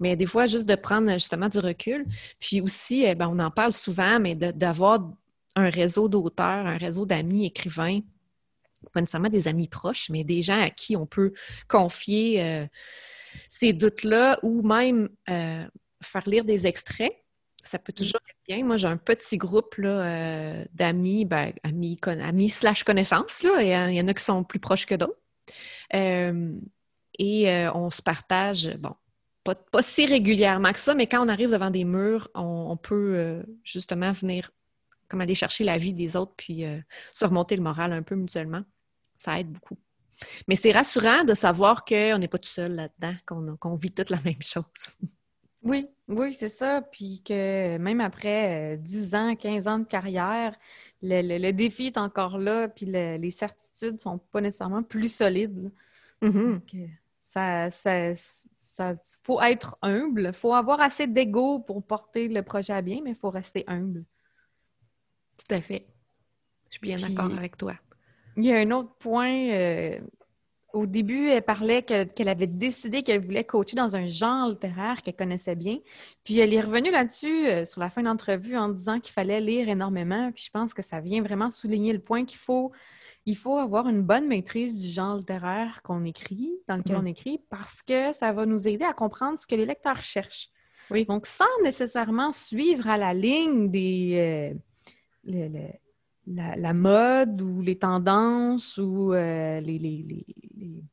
Mais des fois, juste de prendre justement du recul. Puis aussi, eh bien, on en parle souvent, mais de, d'avoir un réseau d'auteurs, un réseau d'amis écrivains, pas nécessairement des amis proches, mais des gens à qui on peut confier euh, ces doutes-là ou même... Euh, faire lire des extraits, ça peut toujours être bien. Moi, j'ai un petit groupe là, euh, d'amis, ben, amis, con- amis slash connaissances, là, et il y en a qui sont plus proches que d'autres. Euh, et euh, on se partage, bon, pas, pas si régulièrement que ça, mais quand on arrive devant des murs, on, on peut euh, justement venir comme aller chercher l'avis des autres puis euh, se remonter le moral un peu mutuellement. Ça aide beaucoup. Mais c'est rassurant de savoir qu'on n'est pas tout seul là-dedans, qu'on, qu'on vit toute la même chose. Oui, oui, c'est ça. Puis que même après dix ans, quinze ans de carrière, le, le, le défi est encore là, puis le, les certitudes sont pas nécessairement plus solides. Mm-hmm. Donc, ça, ça, ça, faut être humble. Faut avoir assez d'ego pour porter le projet à bien, mais il faut rester humble. Tout à fait. Je suis bien puis, d'accord avec toi. Il y a un autre point... Euh, Au début, elle parlait que, qu'elle avait décidé qu'elle voulait coacher dans un genre littéraire qu'elle connaissait bien. Puis elle est revenue là-dessus euh, sur la fin d'entrevue en disant qu'il fallait lire énormément. Puis je pense que ça vient vraiment souligner le point qu'il faut, il faut avoir une bonne maîtrise du genre littéraire qu'on écrit, dans lequel mmh. on écrit, parce que ça va nous aider à comprendre ce que les lecteurs cherchent. Oui. Donc, sans nécessairement suivre à la ligne des... Euh, le, le, La, la mode ou les tendances ou euh, les, les, les, les...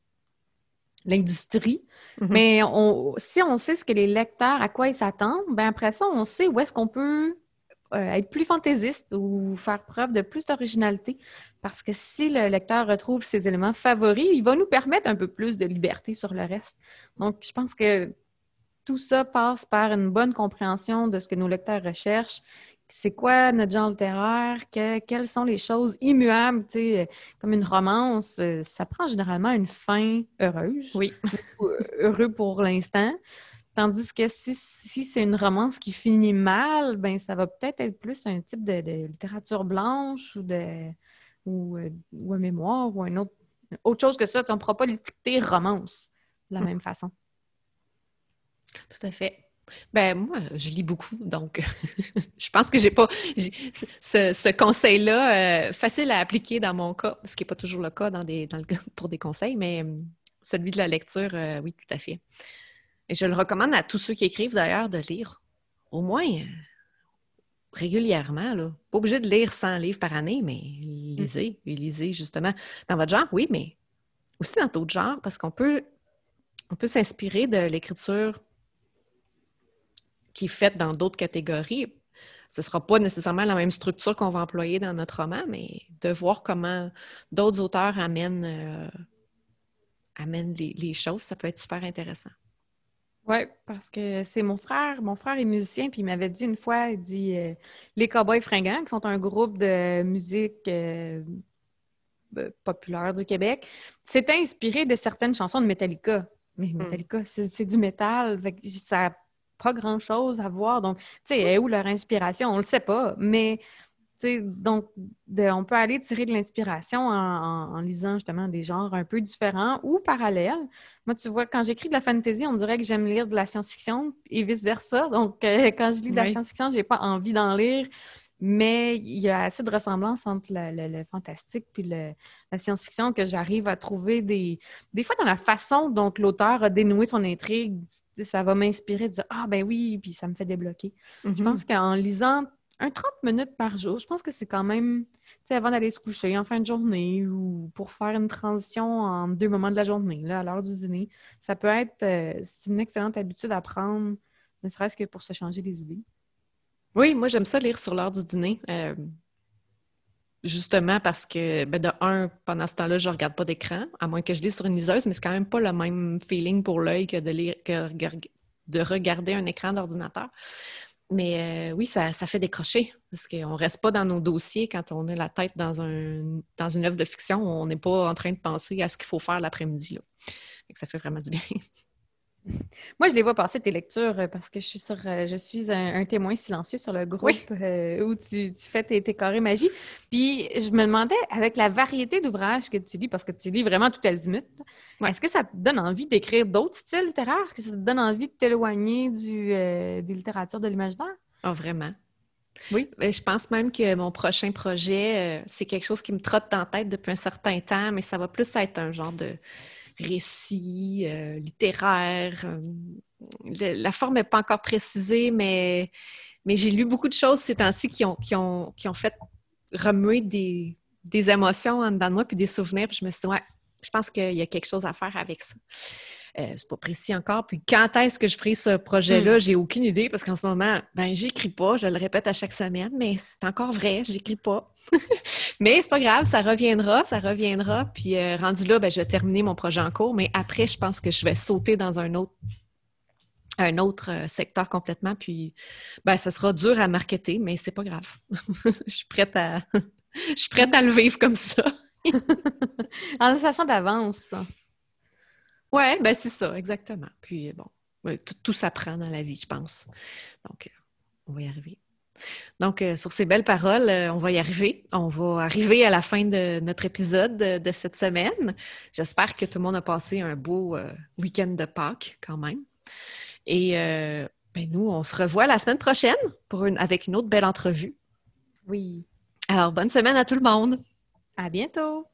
l'industrie. Mm-hmm. Mais on, si on sait ce que les lecteurs, à quoi ils s'attendent, bien après ça, on sait où est-ce qu'on peut euh, être plus fantaisiste ou faire preuve de plus d'originalité. Parce que si le lecteur retrouve ses éléments favoris, il va nous permettre un peu plus de liberté sur le reste. Donc, je pense que tout ça passe par une bonne compréhension de ce que nos lecteurs recherchent. C'est quoi notre genre littéraire? Que, quelles sont les choses immuables? T'sais, comme une romance, ça prend généralement une fin heureuse. Oui. Heureux pour l'instant. Tandis que si, si c'est une romance qui finit mal, ben ça va peut-être être plus un type de, de littérature blanche ou de ou, ou un mémoire ou un autre, autre chose que ça. T'sais, on ne pourra pas l'étiqueter romance de la mmh. même façon. Tout à fait. Ben moi, je lis beaucoup, donc je pense que j'ai pas j'ai, ce, ce conseil-là euh, facile à appliquer dans mon cas, ce qui n'est pas toujours le cas dans des, dans le, pour des conseils, mais euh, celui de la lecture, euh, oui, tout à fait. Et je le recommande à tous ceux qui écrivent d'ailleurs de lire au moins euh, régulièrement, là. Pas obligé de lire cent livres par année, mais lisez, mm. lisez justement dans votre genre, oui, mais aussi dans d'autres genres, parce qu'on peut, on peut s'inspirer de l'écriture qui est faite dans d'autres catégories. Ce ne sera pas nécessairement la même structure qu'on va employer dans notre roman, mais de voir comment d'autres auteurs amènent, euh, amènent les, les choses, ça peut être super intéressant. Oui, parce que c'est mon frère. Mon frère est musicien, puis il m'avait dit une fois, il dit euh, les Cowboys Fringants, qui sont un groupe de musique euh, populaire du Québec, s'est inspiré de certaines chansons de Metallica. Mais Metallica, mm. c'est, c'est du métal, fait que ça... pas grand-chose à voir. Donc, tu sais, est où leur inspiration? On le sait pas, mais, tu sais, donc, de, on peut aller tirer de l'inspiration en, en, en lisant, justement, des genres un peu différents ou parallèles. Moi, tu vois, quand j'écris de la fantasy, on dirait que j'aime lire de la science-fiction et vice-versa. Donc, euh, quand je lis de la oui. science-fiction, j'ai pas envie d'en lire, mais il y a assez de ressemblance entre le, le, le fantastique puis le, la science-fiction que j'arrive à trouver des... Des fois, dans la façon dont l'auteur a dénoué son intrigue, ça va m'inspirer de dire « Ah, ben oui! » puis ça me fait débloquer. Mm-hmm. Je pense qu'en lisant un trente minutes par jour, je pense que c'est quand même... Avant d'aller se coucher, en fin de journée ou pour faire une transition en deux moments de la journée, là, à l'heure du dîner, ça peut être... Euh, c'est une excellente habitude à prendre, ne serait-ce que pour se changer les idées. Oui, moi, j'aime ça lire sur l'heure du dîner, euh, justement parce que, ben, de un, pendant ce temps-là, je ne regarde pas d'écran, à moins que je lise sur une liseuse, mais c'est quand même pas le même feeling pour l'œil que de lire, que de regarder un écran d'ordinateur. Mais euh, oui, ça, ça fait décrocher, parce qu'on ne reste pas dans nos dossiers quand on a la tête dans, un, dans une œuvre de fiction, on n'est pas en train de penser à ce qu'il faut faire l'après-midi, là. Fait que ça fait vraiment du bien. Moi, je les vois passer tes lectures parce que je suis sur, je suis un, un témoin silencieux sur le groupe oui. euh, où tu, tu fais tes, tes carrés magie. Puis, je me demandais, avec la variété d'ouvrages que tu lis, parce que tu lis vraiment tout azimut, ouais. est-ce que ça te donne envie d'écrire d'autres styles littéraires? Est-ce que ça te donne envie de t'éloigner du, euh, des littératures de l'imaginaire? Ah, oh, vraiment? Oui. Je pense même que mon prochain projet, c'est quelque chose qui me trotte dans la tête depuis un certain temps, mais ça va plus être un genre de... récits, euh, littéraires. Euh, le, la forme n'est pas encore précisée, mais, mais j'ai lu beaucoup de choses ces temps-ci qui ont, qui ont, qui ont fait remuer des, des émotions en dedans de moi puis des souvenirs. Puis je me suis dit, ouais, je pense qu'il y a quelque chose à faire avec ça. Euh, c'est pas précis encore. Puis quand est-ce que je ferai ce projet-là? J'ai aucune idée parce qu'en ce moment, ben j'écris pas. Je le répète à chaque semaine, mais c'est encore vrai, j'écris pas. Mais c'est pas grave, ça reviendra, ça reviendra. Puis euh, rendu là, ben je vais terminer mon projet en cours, mais après, je pense que je vais sauter dans un autre, un autre secteur complètement. Puis ben ça sera dur à marketer, mais c'est pas grave. je suis prête à, je suis prête à le vivre comme ça. En le sachant d'avance. Oui, ben c'est ça, exactement. Puis bon, ouais, tout, tout s'apprend dans la vie, je pense. Donc, euh, on va y arriver. Donc, euh, sur ces belles paroles, euh, on va y arriver. On va arriver à la fin de notre épisode de, de cette semaine. J'espère que tout le monde a passé un beau euh, week-end de Pâques, quand même. Et euh, ben nous, on se revoit la semaine prochaine pour une, avec une autre belle entrevue. Oui. Alors, bonne semaine à tout le monde! À bientôt!